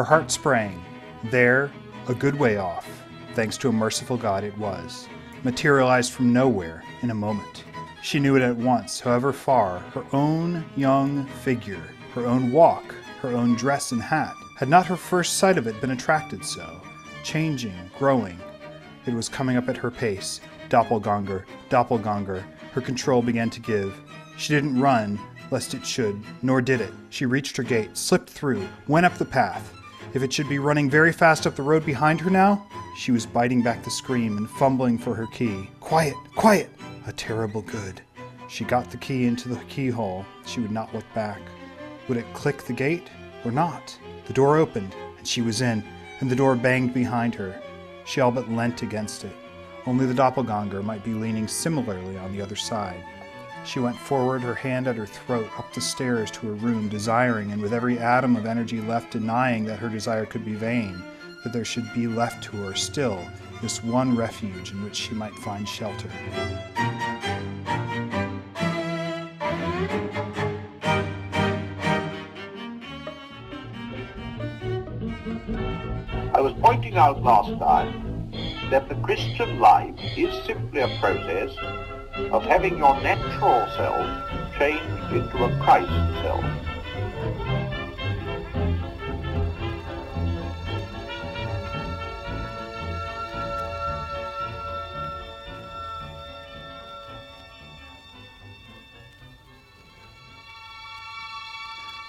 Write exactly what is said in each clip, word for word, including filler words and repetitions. Her heart sprang. There, a good way off, thanks to a merciful God it was, materialized from nowhere in a moment. She knew it at once, however far, her own young figure, her own walk, her own dress and hat. Had not her first sight of it been attracted so, changing, growing, it was coming up at her pace, doppelganger, doppelganger, her control began to give. She didn't run, lest it should, nor did it. She reached her gate, slipped through, went up the path. If it should be running very fast up the road behind her now? She was biting back the scream and fumbling for her key. Quiet, quiet, a terrible good. She got the key into the keyhole. She would not look back. Would it click the gate or not? The door opened, and she was in, and the door banged behind her. She all but leant against it. Only the doppelganger might be leaning similarly on the other side. She went forward, her hand at her throat, up the stairs to her room, desiring, and with every atom of energy left, denying that her desire could be vain, that there should be left to her still this one refuge in which she might find shelter. I was pointing out last time that the Christian life is simply a process of having your natural self changed into a Christ self.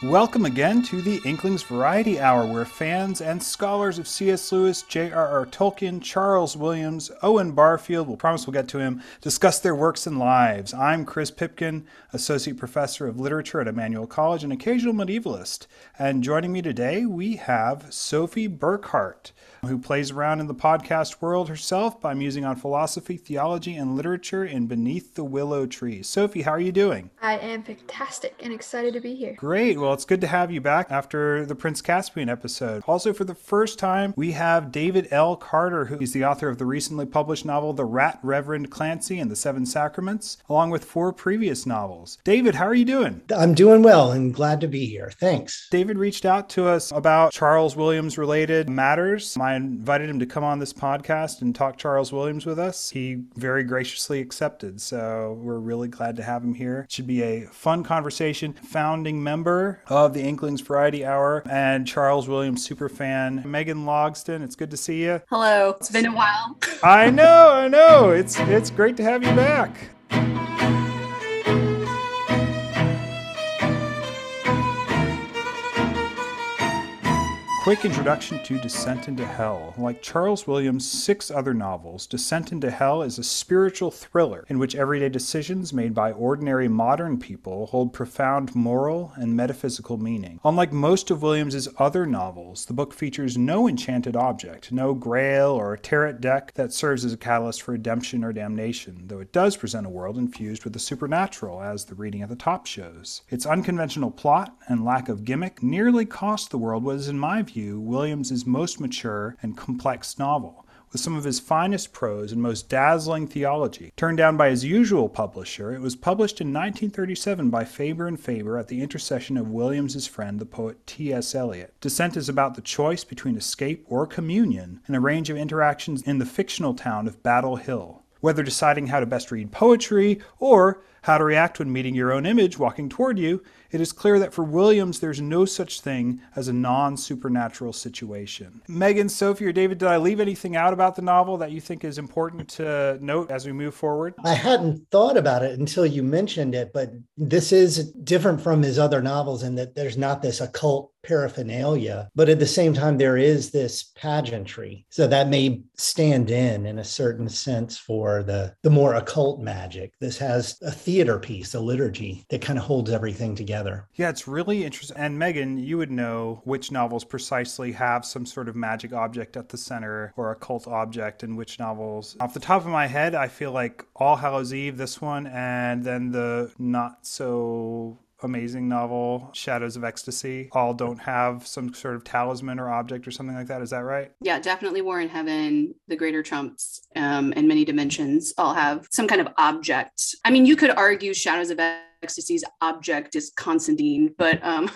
Welcome again to the Inklings Variety Hour, where fans and scholars of C S. Lewis, J R R. Tolkien, Charles Williams, Owen Barfield, we'll promise we'll get to him, discuss their works and lives. I'm Chris Pipkin, Associate Professor of Literature at Emmanuel College and occasional medievalist. And joining me today, we have Sophie Burkhardt, who plays around in the podcast world herself by musing on philosophy, theology, and literature in Beneath the Willow Trees. Sophie, how are you doing? I am fantastic and excited to be here. Great. Well, it's good to have you back after the Prince Caspian episode. Also, for the first time, we have David L. Carter, who is the author of the recently published novel, The Rat Reverend Clancy and the Seven Sacraments, along with four previous novels. David, how are you doing? I'm doing well and glad to be here. Thanks. David reached out to us about Charles Williams-related matters. My I invited him to come on this podcast and talk Charles Williams with us. He very graciously accepted, so we're really glad to have him here. It should be a fun conversation. Founding member of the Inklings Variety Hour and Charles Williams superfan, Meagan Logsdon. It's good to see you. Hello. It's been a while. I know, I know. It's, it's great to have you back. Quick introduction to Descent Into Hell. Like Charles Williams' six other novels, Descent Into Hell is a spiritual thriller in which everyday decisions made by ordinary modern people hold profound moral and metaphysical meaning. Unlike most of Williams' other novels, the book features no enchanted object, no grail or tarot deck that serves as a catalyst for redemption or damnation, though it does present a world infused with the supernatural, as the reading at the top shows. Its unconventional plot and lack of gimmick nearly cost the world what is, in my view, Williams' most mature and complex novel, with some of his finest prose and most dazzling theology. Turned down by his usual publisher, it was published in nineteen thirty-seven by Faber and Faber at the intercession of Williams' friend, the poet T S. Eliot. Descent is about the choice between escape or communion and a range of interactions in the fictional town of Battle Hill. Whether deciding how to best read poetry or how to react when meeting your own image walking toward you, it is clear that for Williams, there's no such thing as a non-supernatural situation. Meagan, Sophie, or David, did I leave anything out about the novel that you think is important to note as we move forward? I hadn't thought about it until you mentioned it, but this is different from his other novels in that there's not this occult paraphernalia, but at the same time, there is this pageantry. So that may stand in, in a certain sense, for the, the more occult magic. This has a theater piece, a liturgy that kind of holds everything together. Yeah, it's really interesting. And Meagan, you would know which novels precisely have some sort of magic object at the center or occult object, and which novels. Off the top of my head, I feel like All Hallows Eve, this one, and then the not so amazing novel, Shadows of Ecstasy, all don't have some sort of talisman or object or something like that. Is that right? Yeah, definitely War in Heaven, The Greater Trumps, um, and Many Dimensions all have some kind of object. I mean, you could argue Shadows of Ecstasy's object is Constantine, but um,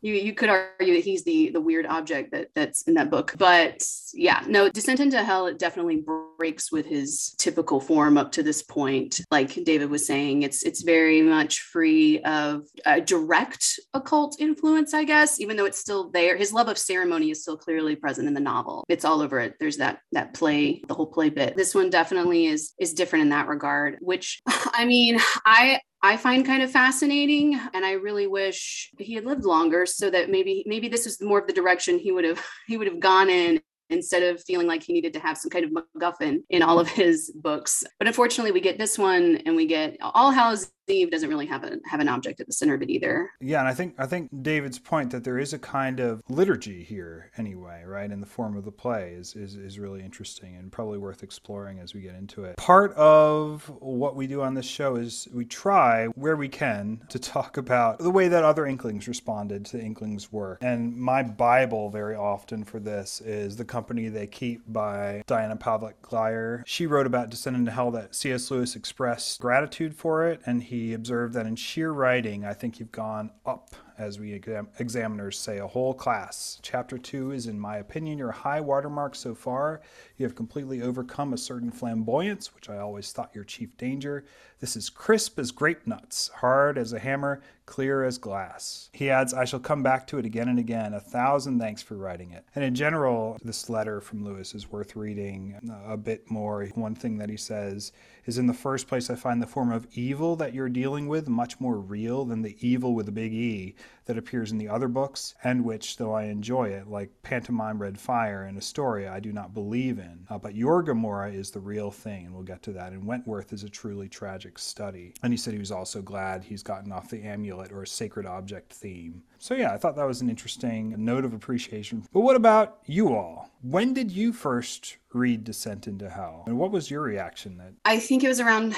you you could argue that he's the the weird object that that's in that book. But yeah, no, Descent into Hell, it definitely breaks with his typical form up to this point. Like David was saying, it's it's very much free of a direct occult influence, I guess, even though it's still there. His love of ceremony is still clearly present in the novel. It's all over it. There's that that play, the whole play bit. This one definitely is is different in that regard, which, I mean, I I find kind of fascinating, and I really wish he had lived longer so that maybe maybe this is more of the direction he would have he would have gone in, instead of feeling like he needed to have some kind of MacGuffin in all of his books. But unfortunately, we get this one, and we get All Hallows Eve doesn't really have a, have an object at the center of it either. Yeah, and I think I think David's point that there is a kind of liturgy here anyway, right, in the form of the play is, is, is really interesting and probably worth exploring as we get into it. Part of what we do on this show is we try, where we can, to talk about the way that other Inklings responded to Inklings' work. And my Bible very often for this is The Company They Keep by Diana Pavlac Glyer. She wrote about Descent into Hell that C S. Lewis expressed gratitude for it, and he He observed that in sheer writing, I think you've gone up, as we exam- examiners say, a whole class. Chapter two is, in my opinion, your high watermark so far. You have completely overcome a certain flamboyance, which I always thought your chief danger. This is crisp as grape nuts, hard as a hammer, clear as glass. He adds, I shall come back to it again and again. A thousand thanks for writing it. And in general, this letter from Lewis is worth reading a bit more. One thing that he says is, in the first place, I find the form of evil that you're dealing with much more real than the evil with a big E that appears in the other books, and which, though I enjoy it, like Pantomime Red Fire and Astoria, I do not believe in. Uh, but your Gomorrah is the real thing, and we'll get to that. And Wentworth is a truly tragic study. And he said he was also glad he's gotten off the amulet or sacred object theme. So yeah, I thought that was an interesting note of appreciation. But what about you all? When did you first read Descent into Hell, and what was your reaction then? I think it was around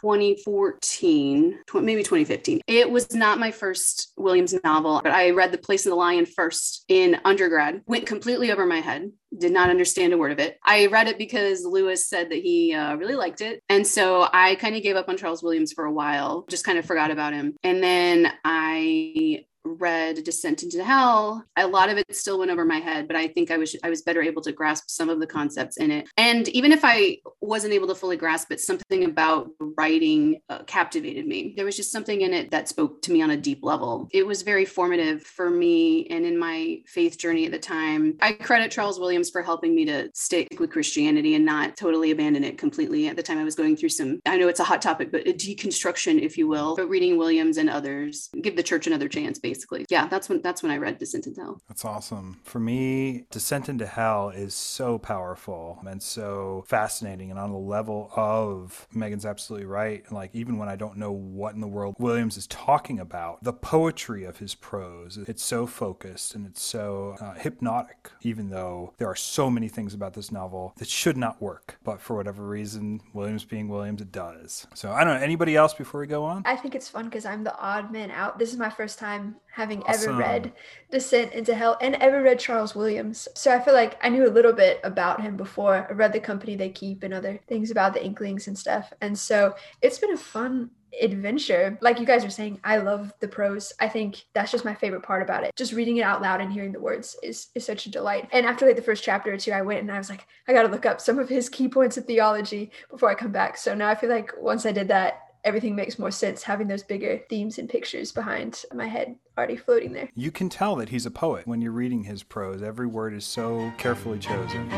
twenty fourteen, maybe twenty fifteen. It was not my first Williams novel, but I read The Place of the Lion first in undergrad. Went completely over my head. Did not understand a word of it. I read it because Lewis said that he uh, really liked it. And so I kind of gave up on Charles Williams for a while, just kind of forgot about him. And then I read Descent into Hell. A lot of it still went over my head, but I think I was I was better able to grasp some of the concepts in it. And even if I wasn't able to fully grasp it, something about writing uh, captivated me. There was just something in it that spoke to me on a deep level. It was very formative for me and in my faith journey at the time. I credit Charles Williams for helping me to stick with Christianity and not totally abandon it completely. At the time I was going through some, I know it's a hot topic, but a deconstruction, if you will, but reading Williams and others, give the church another chance, basically. Basically. Yeah, that's when that's when I read Descent into Hell. That's awesome. For me, Descent into Hell is so powerful and so fascinating, and on the level of Meagan's absolutely right. Like, even when I don't know what in the world Williams is talking about, the poetry of his prose, it's so focused and it's so uh, hypnotic, even though there are so many things about this novel that should not work. But for whatever reason, Williams being Williams, it does. So I don't know. Anybody else before we go on? I think it's fun because I'm the odd man out. This is my first time having awesome. ever read Descent into Hell and ever read Charles Williams. So I feel like I knew a little bit about him before. I read The Company They Keep and other things about the Inklings and stuff. And so it's been a fun adventure. Like you guys are saying, I love the prose. I think that's just my favorite part about it. Just reading it out loud and hearing the words is, is such a delight. And after like the first chapter or two, I went and I was like, I got to look up some of his key points of theology before I come back. So now I feel like once I did that, everything makes more sense, having those bigger themes and pictures behind my head already floating there. You can tell that he's a poet when you're reading his prose. Every word is so carefully chosen.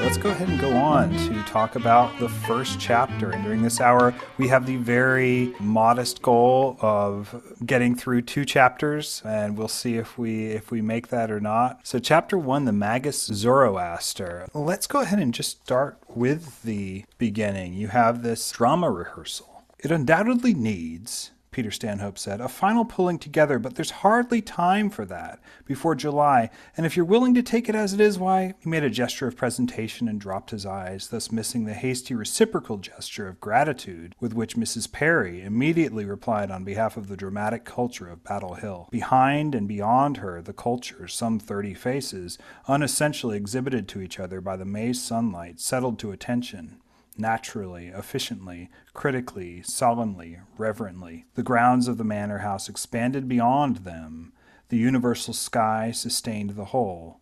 Let's go ahead and go on to talk about the first chapter. And during this hour, we have the very modest goal of getting through two chapters, and we'll see if we if we make that or not. So chapter one, the Magus Zoroaster. Let's go ahead and just start with the beginning. You have this drama rehearsal. It undoubtedly needs Peter Stanhope said. A final pulling together, but there's hardly time for that before July, and if you're willing to take it as it is, why... He made a gesture of presentation and dropped his eyes, thus missing the hasty reciprocal gesture of gratitude with which Missus Perry immediately replied on behalf of the dramatic culture of Battle Hill. Behind and beyond her, the culture, some thirty faces, unessentially exhibited to each other by the May sunlight, settled to attention. Naturally, efficiently, critically, solemnly, reverently, the grounds of the manor house expanded beyond them. The universal sky sustained the whole.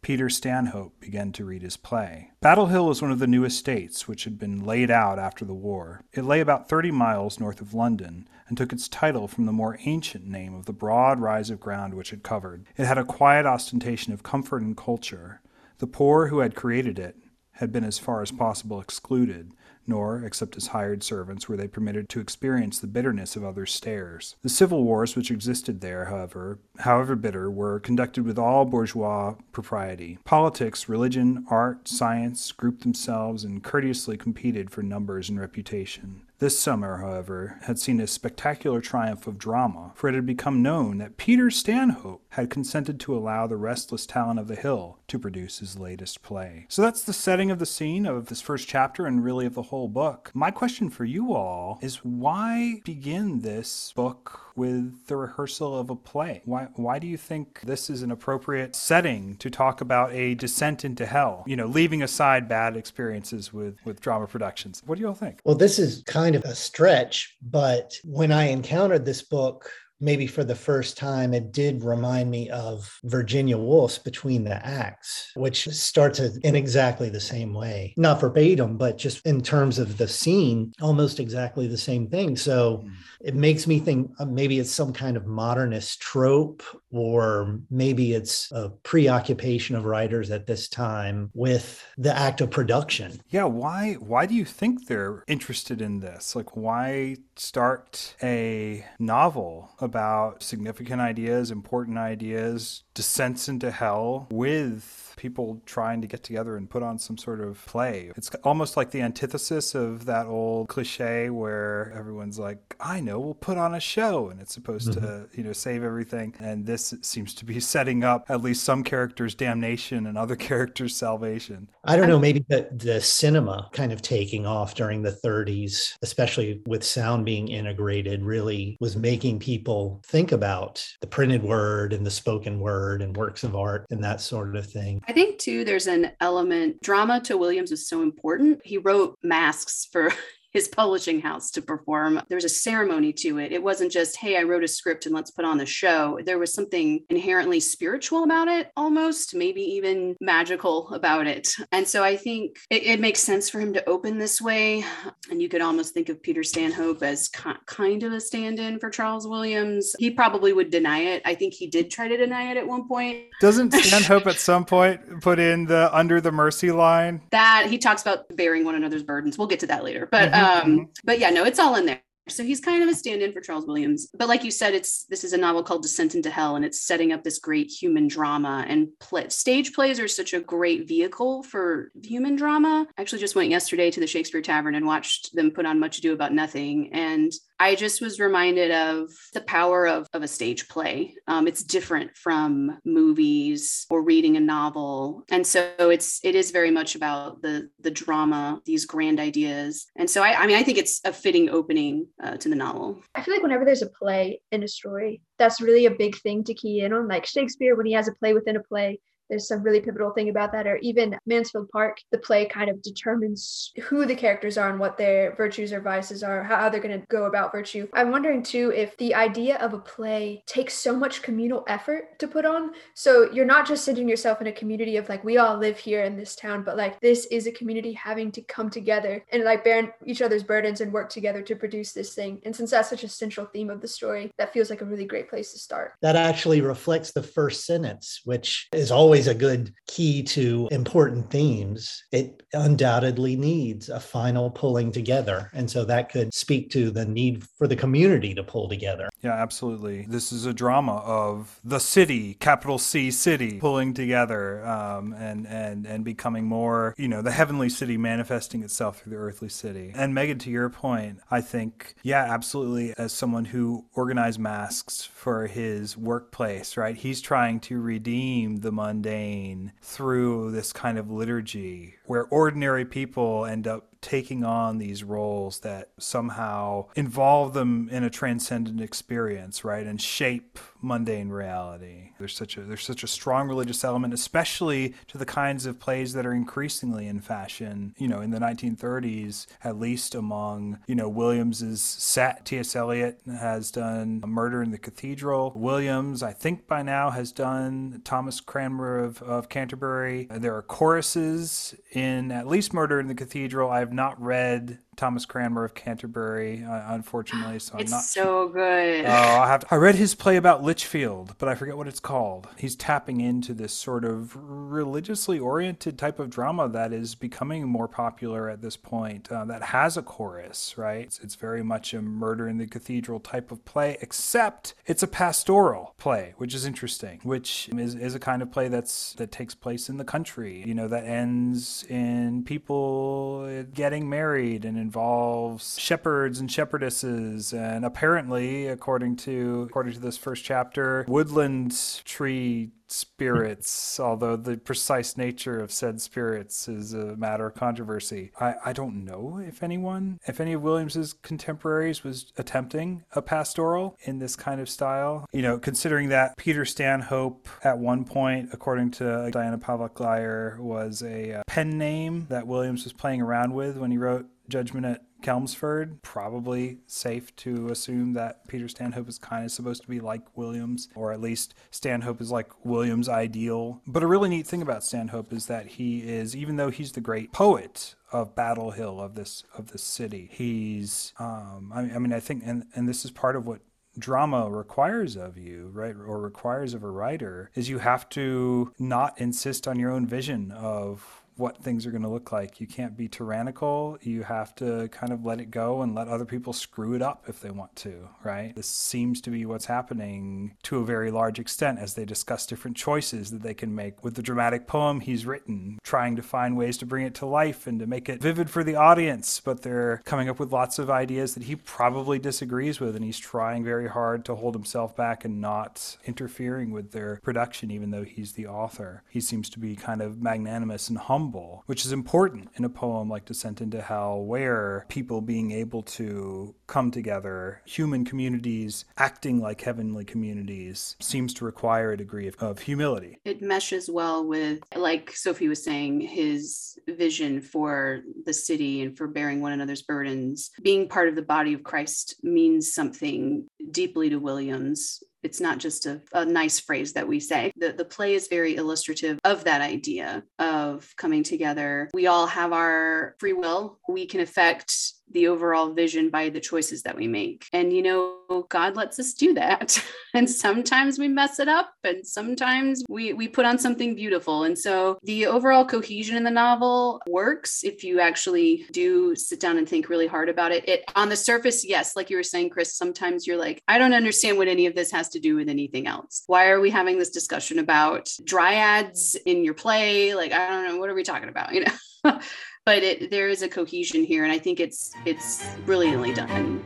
Peter Stanhope began to read his play. Battle Hill was one of the new estates which had been laid out after the war. It lay about thirty miles north of London, and took its title from the more ancient name of the broad rise of ground which it covered. It had a quiet ostentation of comfort and culture. The poor who had created it had been as far as possible excluded, nor, except as hired servants, were they permitted to experience the bitterness of other stairs. The civil wars which existed there, however, however bitter, were conducted with all bourgeois propriety. Politics, religion, art, science grouped themselves and courteously competed for numbers and reputation. This summer, however, had seen a spectacular triumph of drama, for it had become known that Peter Stanhope had consented to allow the restless talent of the hill to produce his latest play. So that's the setting of the scene of this first chapter and really of the whole book. My question for you all is, why begin this book with the rehearsal of a play? Why why do you think this is an appropriate setting to talk about a descent into hell? You know, leaving aside bad experiences with, with drama productions. What do you all think? Well, this is kind of a stretch, but when I encountered this book, maybe for the first time, it did remind me of Virginia Woolf's Between the Acts, which starts in exactly the same way. Not verbatim, but just in terms of the scene, almost exactly the same thing. So mm. it makes me think uh, maybe it's some kind of modernist trope, or maybe it's a preoccupation of writers at this time with the act of production. Yeah, why, why do you think they're interested in this? Like, why start a novel about significant ideas, important ideas, descents into hell with people trying to get together and put on some sort of play? It's almost like the antithesis of that old cliche where everyone's like, I know, we'll put on a show, and it's supposed mm-hmm. to, you know, save everything. And this seems to be setting up at least some characters' damnation and other characters' salvation. I don't know, maybe the, the cinema kind of taking off during the thirties, especially with sound being integrated, really was making people think about the printed word and the spoken word and works of art and that sort of thing. I think too, there's an element, drama to Williams was so important. He wrote masks for his publishing house to perform. There's a ceremony to it. It wasn't just, hey, I wrote a script and let's put on a show. There was something inherently spiritual about it, almost, maybe even magical about it. And so I think it, it makes sense for him to open this way. And you could almost think of Peter Stanhope as ca- kind of a stand-in for Charles Williams. He probably would deny it. I think he did try to deny it at one point. Doesn't Stanhope at some point put in the under the mercy line? That, he talks about bearing one another's burdens. We'll get to that later. But mm-hmm. Um, but yeah, no, it's all in there. So he's kind of a stand-in for Charles Williams. But like you said, it's this is a novel called Descent into Hell, and it's setting up this great human drama. And play, stage plays are such a great vehicle for human drama. I actually just went yesterday to the Shakespeare Tavern and watched them put on Much Ado About Nothing. And I just was reminded of the power of, of a stage play. Um, it's different from movies or reading a novel. And so it's it is very much about the, the drama, these grand ideas. And so, I, I mean, I think it's a fitting opening Uh, to the novel. I feel like whenever there's a play in a story, that's really a big thing to key in on. Like Shakespeare, when he has a play within a play, there's some really pivotal thing about that. Or even Mansfield Park, the play kind of determines who the characters are and what their virtues or vices are, how they're going to go about virtue. I'm wondering too if the idea of a play takes so much communal effort to put on. So you're not just sitting yourself in a community of like, we all live here in this town, but like this is a community having to come together and like bear each other's burdens and work together to produce this thing. And since that's such a central theme of the story, that feels like a really great place to start. That actually reflects the first sentence, which is always always a good key to important themes, it undoubtedly needs a final pulling together. And so that could speak to the need for the community to pull together. Yeah, absolutely. This is a drama of the city, capital C city, pulling together um, and, and, and becoming more, you know, the heavenly city manifesting itself through the earthly city. And Meagan, to your point, I think, yeah, absolutely. As someone who organized masks for his workplace, right? He's trying to redeem the mundane through this kind of liturgy where ordinary people end up taking on these roles that somehow involve them in a transcendent experience, right? And shape mundane reality. There's such a there's such a strong religious element, especially to the kinds of plays that are increasingly in fashion, you know, in the nineteen thirties, at least among, you know, Williams's set. T S. Eliot has done Murder in the Cathedral. Williams, I think by now, has done Thomas Cranmer of, of Canterbury. There are choruses in at least Murder in the Cathedral. I've not read Thomas Cranmer of Canterbury, uh, unfortunately. So it's I'm not... so good. Oh, I have. To... I read his play about Litchfield, but I forget what it's called. He's tapping into this sort of religiously oriented type of drama that is becoming more popular at this point. Uh, that has a chorus, right? It's, it's very much a Murder in the Cathedral type of play, except it's a pastoral play, which is interesting. Which is, is a kind of play that's that takes place in the country. You know, that ends in people getting married and involves shepherds and shepherdesses, and apparently, according to according to this first chapter, woodland tree spirits, although the precise nature of said spirits is a matter of controversy. I, I don't know if anyone, if any of Williams's contemporaries was attempting a pastoral in this kind of style. You know, considering that Peter Stanhope at one point, according to Diana Pavlac Glyer, was a pen name that Williams was playing around with when he wrote Judgment at Chelmsford, probably safe to assume that Peter Stanhope is kind of supposed to be like Williams, or at least Stanhope is like Williams' ideal. But a really neat thing about Stanhope is that he is, even though he's the great poet of Battle Hill, of this of this city, he's, um, I mean, I mean, I think, and, and this is part of what drama requires of you, right, or requires of a writer, is you have to not insist on your own vision of what things are going to look like. You can't be tyrannical. You have to kind of let it go and let other people screw it up if they want to, right? This seems to be what's happening to a very large extent as they discuss different choices that they can make with the dramatic poem he's written, trying to find ways to bring it to life and to make it vivid for the audience. But they're coming up with lots of ideas that he probably disagrees with, and he's trying very hard to hold himself back and not interfering with their production, even though he's the author. He seems to be kind of magnanimous and humble, which is important in a poem like Descent into Hell, where people being able to come together, human communities acting like heavenly communities, seems to require a degree of, of humility. It meshes well with, like Sophie was saying, his vision for the city and for bearing one another's burdens. Being part of the body of Christ means something deeply to Williams. It's not just a, a nice phrase that we say. The, the play is very illustrative of that idea of coming together. We all have our free will. We can affect the overall vision by the choices that we make. And, you know, God lets us do that. And sometimes we mess it up, and sometimes we, we put on something beautiful. And so the overall cohesion in the novel works if you actually do sit down and think really hard about it. It on the surface, yes, like you were saying, Chris, sometimes you're like, I don't understand what any of this has to do with anything else. Why are we having this discussion about dryads in your play? Like, I don't know, what are we talking about? You know? But it, there is a cohesion here, and I think it's it's brilliantly done.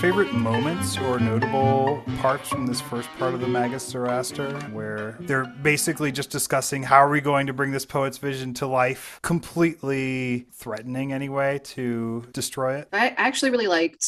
Favorite moments or notable parts from this first part of the Magus Zoroaster, where they're basically just discussing how are we going to bring this poet's vision to life, completely threatening anyway to destroy it. I actually really liked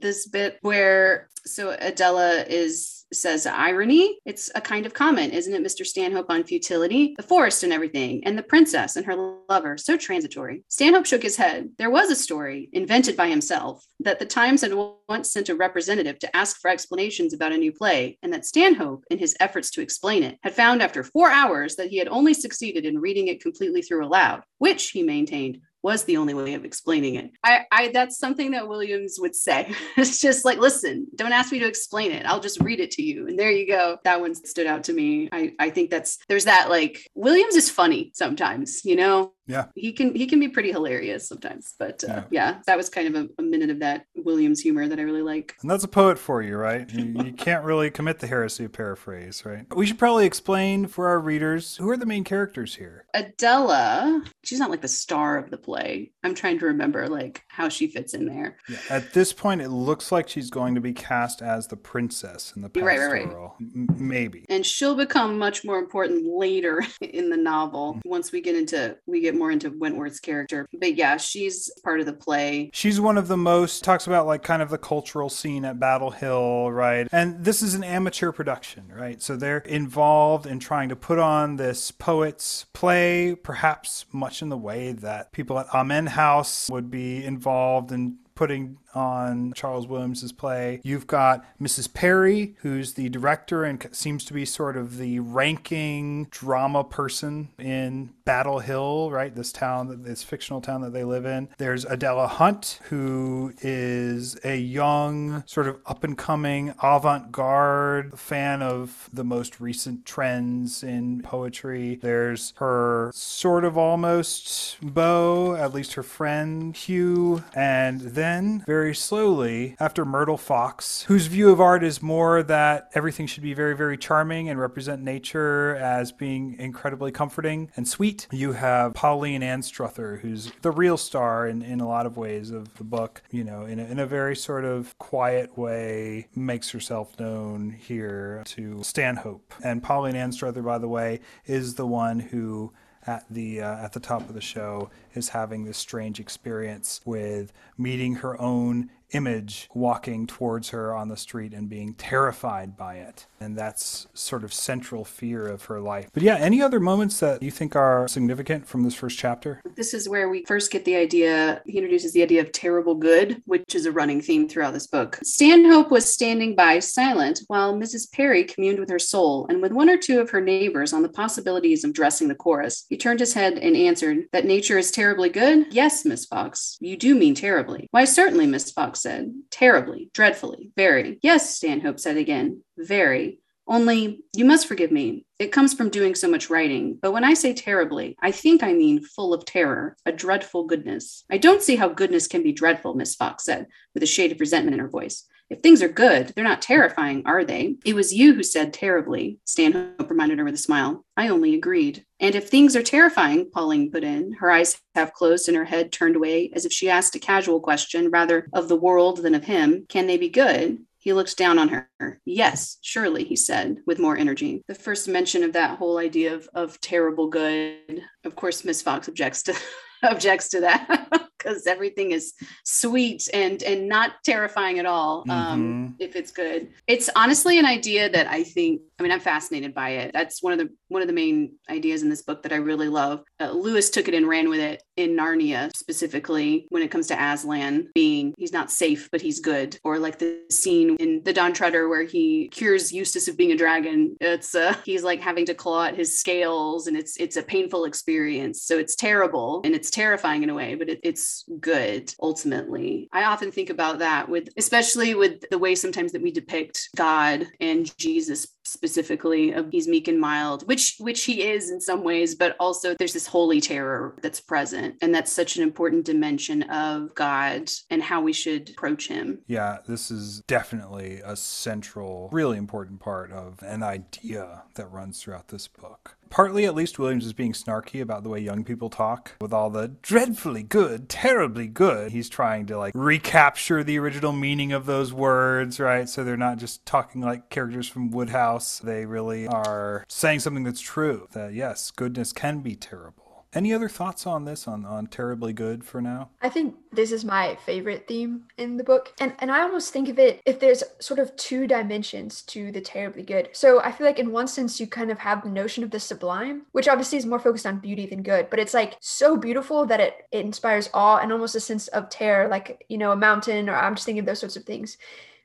this bit where, so Adela is says irony. It's a kind of comment, isn't it, Mister Stanhope, on futility, the forest and everything, and the princess and her lover, so transitory. Stanhope shook his head. There was a story, invented by himself, that the Times had once sent a representative to ask for explanations about a new play, and that Stanhope, in his efforts to explain it, had found after four hours that he had only succeeded in reading it completely through aloud, which, he maintained, was the only way of explaining it. I, I that's something that Williams would say. It's just like, listen, don't ask me to explain it. I'll just read it to you. And there you go. That one stood out to me. I, I think that's, there's that, like, Williams is funny sometimes, you know? Yeah. He can, he can be pretty hilarious sometimes, but uh, yeah. yeah, that was kind of a, a minute of that Williams humor that I really like. And that's a poet for you, right? You, you can't really commit the heresy of paraphrase, right? We should probably explain for our readers, who are the main characters here? Adela, she's not like the star of the play. I'm trying to remember like how she fits in there. Yeah. At this point, it looks like she's going to be cast as the princess in the pastoral, right, right, right. M- maybe. And she'll become much more important later in the novel. Mm-hmm. Once we get into, we get more into Wentworth's character, but yeah, she's part of the play. She's one of the most, talks about like kind of the cultural scene at Battle Hill, right? And this is an amateur production, right? So they're involved in trying to put on this poet's play, perhaps much in the way that people at Amen House would be involved in putting on Charles Williams's play. You've got Missus Perry, who's the director and seems to be sort of the ranking drama person in Battle Hill, right? This town, this fictional town that they live in. There's Adela Hunt, who is a young, sort of up-and-coming avant-garde fan of the most recent trends in poetry. There's her sort of almost beau, at least her friend, Hugh, and then very very slowly after Myrtle Fox, whose view of art is more that everything should be very, very charming and represent nature as being incredibly comforting and sweet. You have Pauline Anstruther, who's the real star in, in a lot of ways of the book, you know, in a, in a very sort of quiet way, makes herself known here to Stanhope. And Pauline Anstruther, by the way, is the one who at the uh, at the top of the show is having this strange experience with meeting her own image walking towards her on the street and being terrified by it. And that's sort of central fear of her life. But yeah, any other moments that you think are significant from this first chapter? This is where we first get the idea, he introduces the idea of terrible good, which is a running theme throughout this book. Stanhope was standing by silent while Missus Perry communed with her soul and with one or two of her neighbors on the possibilities of dressing the chorus. He turned his head and answered, "That nature is terribly good? Yes, Miss Fox, you do mean terribly." "Why, certainly, Miss Fox said. Terribly, dreadfully, very." "Yes," Stanhope said again, "very. Only, you must forgive me. It comes from doing so much writing. But when I say terribly, I think I mean full of terror, a dreadful goodness." "I don't see how goodness can be dreadful," Miss Fox said, with a shade of resentment in her voice. "If things are good, they're not terrifying, are they?" "It was you who said terribly," Stanhope reminded her with a smile. "I only agreed." "And if things are terrifying," Pauline put in, her eyes half closed and her head turned away, as if she asked a casual question rather of the world than of him, "can they be good?" He looked down on her. "Yes, surely," he said, with more energy. The first mention of that whole idea of, of terrible good. Of course, Miss Fox objects to objects to that. Because everything is sweet and and not terrifying at all, um, mm-hmm. if it's good. It's honestly an idea that I think, I mean, I'm fascinated by it. That's one of the one of the main ideas in this book that I really love. Uh, Lewis took it and ran with it in Narnia, specifically when it comes to Aslan being, he's not safe, but he's good. Or like the scene in The Don Treader where he cures Eustace of being a dragon. It's uh, he's like having to claw at his scales, and it's it's a painful experience. So it's terrible and it's terrifying in a way, but it, it's good ultimately. I often think about that with, especially with the way sometimes that we depict God and Jesus specifically, of he's meek and mild, which which he is in some ways, but also there's this holy terror that's present, and that's such an important dimension of God and how we should approach him. Yeah, this is definitely a central, really important part of an idea that runs throughout this book. Partly, at least, Williams is being snarky about the way young people talk with all the dreadfully good, terribly good. He's trying to like recapture the original meaning of those words, right? So they're not just talking like characters from Woodhouse. They really are saying something that's true, that yes, goodness can be terrible. Any other thoughts on this, on, on terribly good for now? I think this is my favorite theme in the book. And and I almost think of it, if there's sort of two dimensions to the terribly good. So I feel like in one sense, you kind of have the notion of the sublime, which obviously is more focused on beauty than good, but it's like so beautiful that it, it inspires awe and almost a sense of terror, like, you know, a mountain, or I'm just thinking of those sorts of things.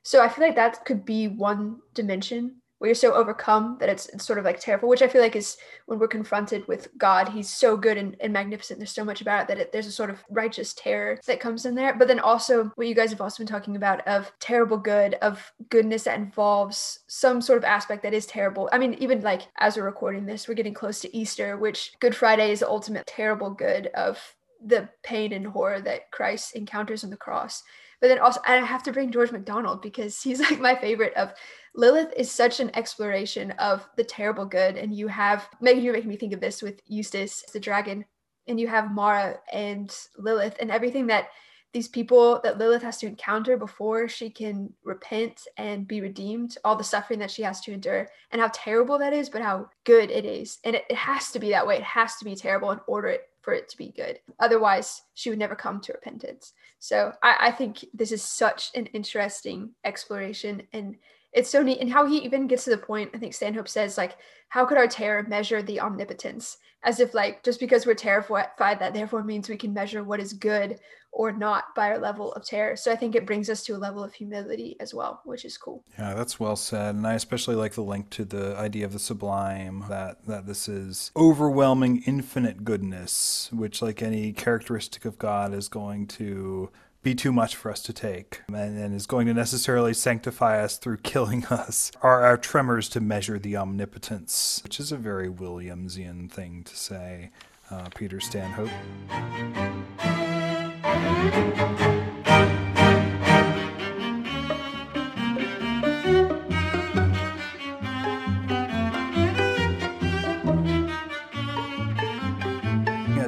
So I feel like that could be one dimension, where you're so overcome that it's, it's sort of like terrible, which I feel like is when we're confronted with God. He's so good and, and magnificent. There's so much about it that it, there's a sort of righteous terror that comes in there. But then also what you guys have also been talking about of terrible good, of goodness that involves some sort of aspect that is terrible. I mean, even like as we're recording this, we're getting close to Easter, which Good Friday is the ultimate terrible good of the pain and horror that Christ encounters on the cross. But then also, and I have to bring George MacDonald because he's like my favorite of Lilith is such an exploration of the terrible good. And you have, Meagan, you're making me think of this with Eustace, the dragon, and you have Mara and Lilith and everything that these people that Lilith has to encounter before she can repent and be redeemed, all the suffering that she has to endure and how terrible that is, but how good it is. And it, it has to be that way. It has to be terrible in order it, for it to be good. Otherwise, she would never come to repentance. So I, I think this is such an interesting exploration, and it's so neat. And how he even gets to the point, I think Stanhope says, like, how could our terror measure the omnipotence? As if like, just because we're terrified, that therefore means we can measure what is good or not by our level of terror. So I think it brings us to a level of humility as well, which is cool. Yeah, that's well said. And I especially like the link to the idea of the sublime, that, that this is overwhelming, infinite goodness, which like any characteristic of God is going to be too much for us to take, and, and is going to necessarily sanctify us through killing us, are our tremors to measure the omnipotence, which is a very Williamsian thing to say. Uh, Peter Stanhope.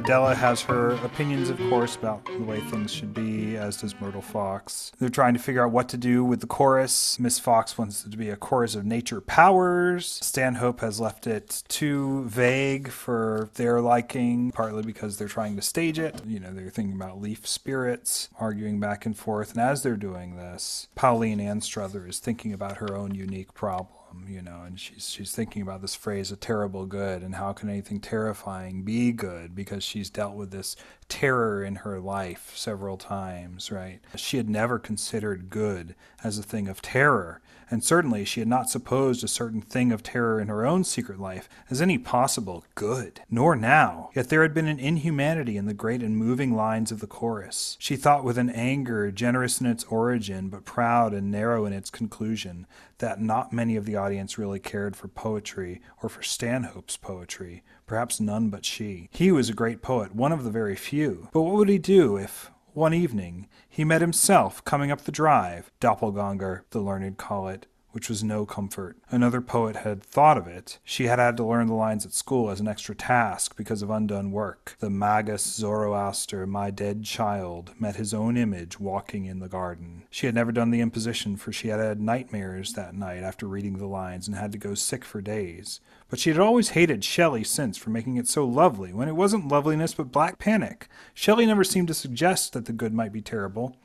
Adela has her opinions, of course, about the way things should be, as does Myrtle Fox. They're trying to figure out what to do with the chorus. Miss Fox wants it to be a chorus of nature powers. Stanhope has left it too vague for their liking, partly because they're trying to stage it. You know, they're thinking about leaf spirits, arguing back and forth. And as they're doing this, Pauline Anstruther is thinking about her own unique problem. You know, and she's she's thinking about this phrase, a terrible good, and how can anything terrifying be good? Because she's dealt with this terror in her life several times, right? She had never considered good as a thing of terror, and certainly she had not supposed a certain thing of terror in her own secret life as any possible good, nor now. Yet there had been an inhumanity in the great and moving lines of the chorus. She thought with an anger, generous in its origin, but proud and narrow in its conclusion, that not many of the audience really cared for poetry or for Stanhope's poetry, perhaps none but she. He was a great poet, one of the very few. But what would he do if, one evening, he met himself coming up the drive, doppelganger, the learned call it, which was no comfort. Another poet had thought of it. She had had to learn the lines at school as an extra task because of undone work. The Magus Zoroaster, my dead child, met his own image walking in the garden. She had never done the imposition, for she had had nightmares that night after reading the lines and had to go sick for days. But she had always hated Shelley since for making it so lovely, when it wasn't loveliness but black panic. Shelley never seemed to suggest that the good might be terrible.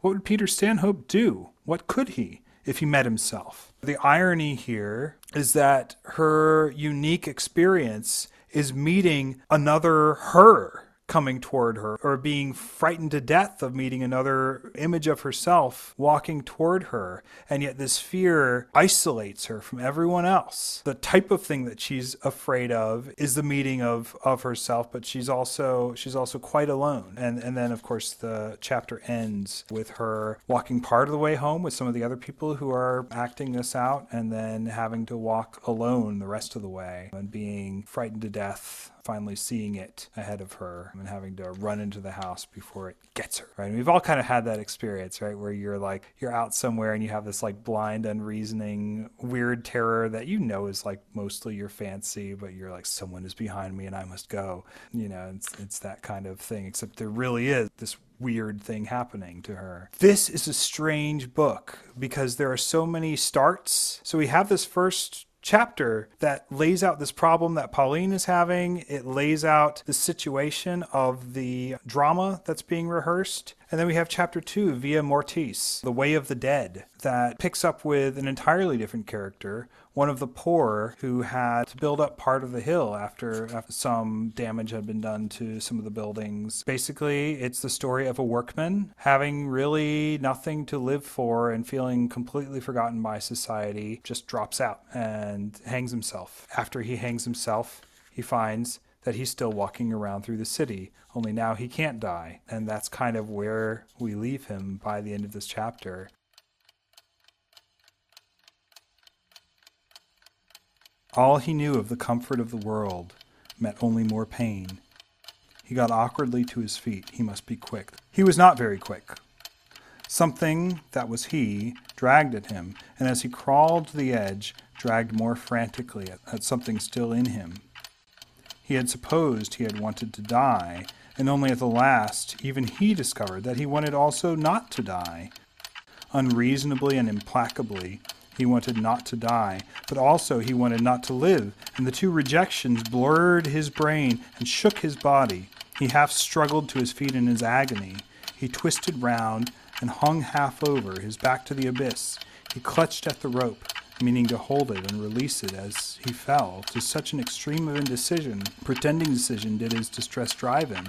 What would Peter Stanhope do? What could he? If he met himself. The irony here is that her unique experience is meeting another her coming toward her, or being frightened to death of meeting another image of herself walking toward her. And yet this fear isolates her from everyone else. The type of thing that she's afraid of is the meeting of, of herself, but she's also she's also quite alone. And, and then, of course, the chapter ends with her walking part of the way home with some of the other people who are acting this out, and then having to walk alone the rest of the way and being frightened to death, finally seeing it ahead of her and having to run into the house before it gets her, right? And we've all kind of had that experience, right? Where you're like, you're out somewhere and you have this like blind, unreasoning, weird terror that you know is like mostly your fancy, but you're like, someone is behind me and I must go. You know, it's, it's that kind of thing, except there really is this weird thing happening to her. This is a strange book because there are so many starts. So we have this first chapter that lays out this problem that Pauline is having. It lays out the situation of the drama that's being rehearsed. And then we have chapter two, Via Mortis, The Way of the Dead, that picks up with an entirely different character, one of the poor who had to build up part of the hill after, after some damage had been done to some of the buildings. Basically, it's the story of a workman having really nothing to live for and feeling completely forgotten by society, just drops out and hangs himself. After he hangs himself, he finds that he's still walking around through the city, only now he can't die. And that's kind of where we leave him by the end of this chapter. All he knew of the comfort of the world meant only more pain. He got awkwardly to his feet. He must be quick. He was not very quick. Something that was he dragged at him, and as he crawled to the edge, dragged more frantically at, at something still in him. He had supposed he had wanted to die, and only at the last, even he discovered that he wanted also not to die. Unreasonably and implacably, he wanted not to die, but also he wanted not to live, and the two rejections blurred his brain and shook his body. He half struggled to his feet in his agony. He twisted round and hung half over, his back to the abyss. He clutched at the rope, meaning to hold it and release it as he fell, to such an extreme of indecision, pretending decision did his distress drive him,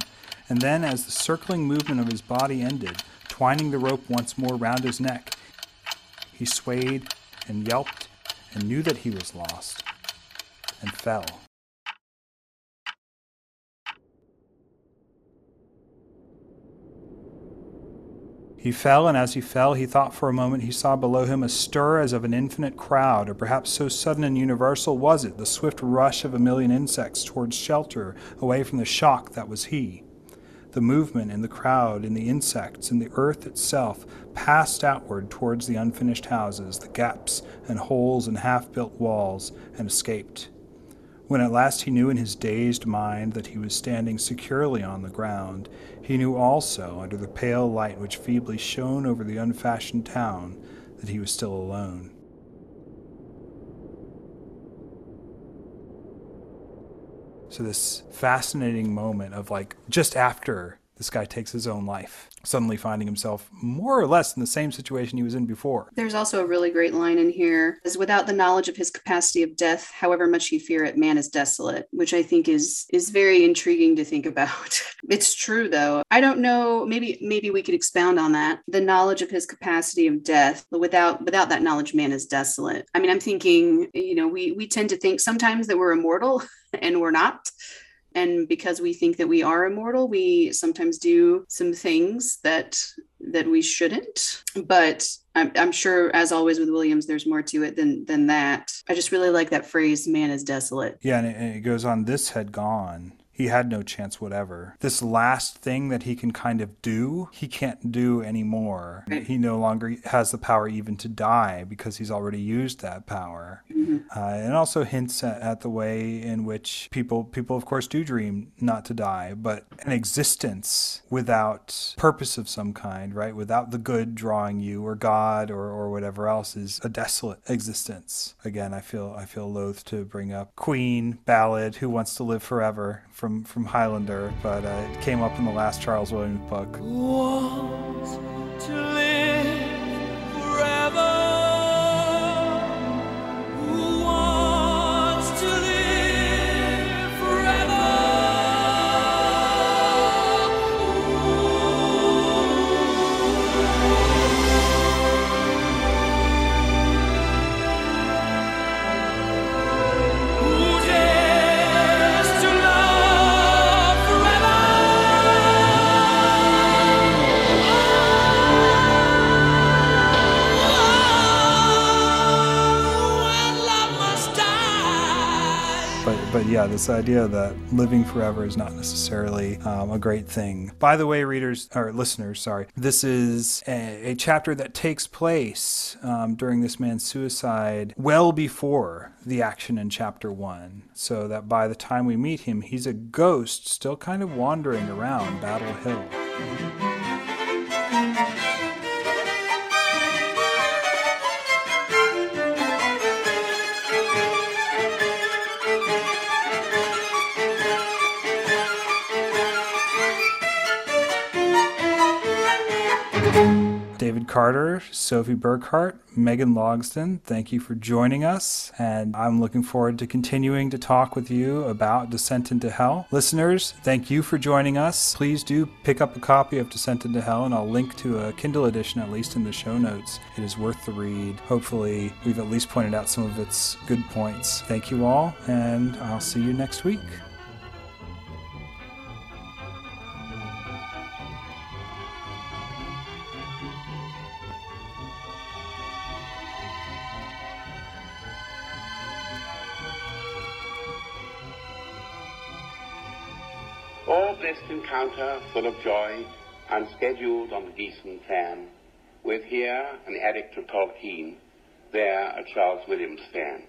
and then as the circling movement of his body ended, twining the rope once more round his neck, he swayed and yelped and knew that he was lost, and fell. He fell, and as he fell, he thought for a moment he saw below him a stir as of an infinite crowd, or perhaps so sudden and universal was it, the swift rush of a million insects towards shelter, away from the shock that was he. The movement in the crowd, in the insects, in the earth itself, passed outward towards the unfinished houses, the gaps and holes and half-built walls, and escaped. When at last he knew in his dazed mind that he was standing securely on the ground, he knew also, under the pale light which feebly shone over the unfashioned town, that he was still alone. So this fascinating moment of, like, just after this guy takes his own life, suddenly finding himself more or less in the same situation he was in before. There's also a really great line in here, is without the knowledge of his capacity of death, however much he fear it, man is desolate, which I think is is very intriguing to think about. It's true, though. I don't know, maybe maybe we could expound on that. The knowledge of his capacity of death, but without without that knowledge, man is desolate. I mean, I'm thinking, you know, we we tend to think sometimes that we're immortal and we're not. And because we think that we are immortal, we sometimes do some things that that we shouldn't. But I'm, I'm sure, as always with Williams, there's more to it than than that. I just really like that phrase, man is desolate. Yeah, and it, and it goes on, this had gone. He had no chance whatever. This last thing that he can kind of do, he can't do anymore. Right. He no longer has the power even to die because he's already used that power. Mm-hmm. Uh, and also hints at, at the way in which people, people of course do dream not to die, but an existence without purpose of some kind, right? Without the good drawing you or God or, or whatever else is a desolate existence. Again, I feel, I feel loath to bring up Queen ballad, Who Wants to Live Forever? From, from Highlander, but uh, it came up in the last Charles Williams book. Wants to live forever? Who wants to live forever? Who dares? But yeah, this idea that living forever is not necessarily um, a great thing. By the way, readers, or listeners, sorry, this is a, a chapter that takes place um, during this man's suicide well before the action in chapter one. So that by the time we meet him, he's a ghost still kind of wandering around Battle Hill. Carter, Sophie Burkhardt, Meagan Logsdon, thank you for joining us, and I'm looking forward to continuing to talk with you about Descent into Hell. Listeners, thank you for joining us. Please do pick up a copy of Descent into Hell, and I'll link to a Kindle edition, at least in the show notes. It is worth the read. Hopefully, we've at least pointed out some of its good points. Thank you all, and I'll see you next week. All this encounter full of joy, unscheduled on the Giessen fan, with here an addict to Tolkien, there a Charles Williams fan.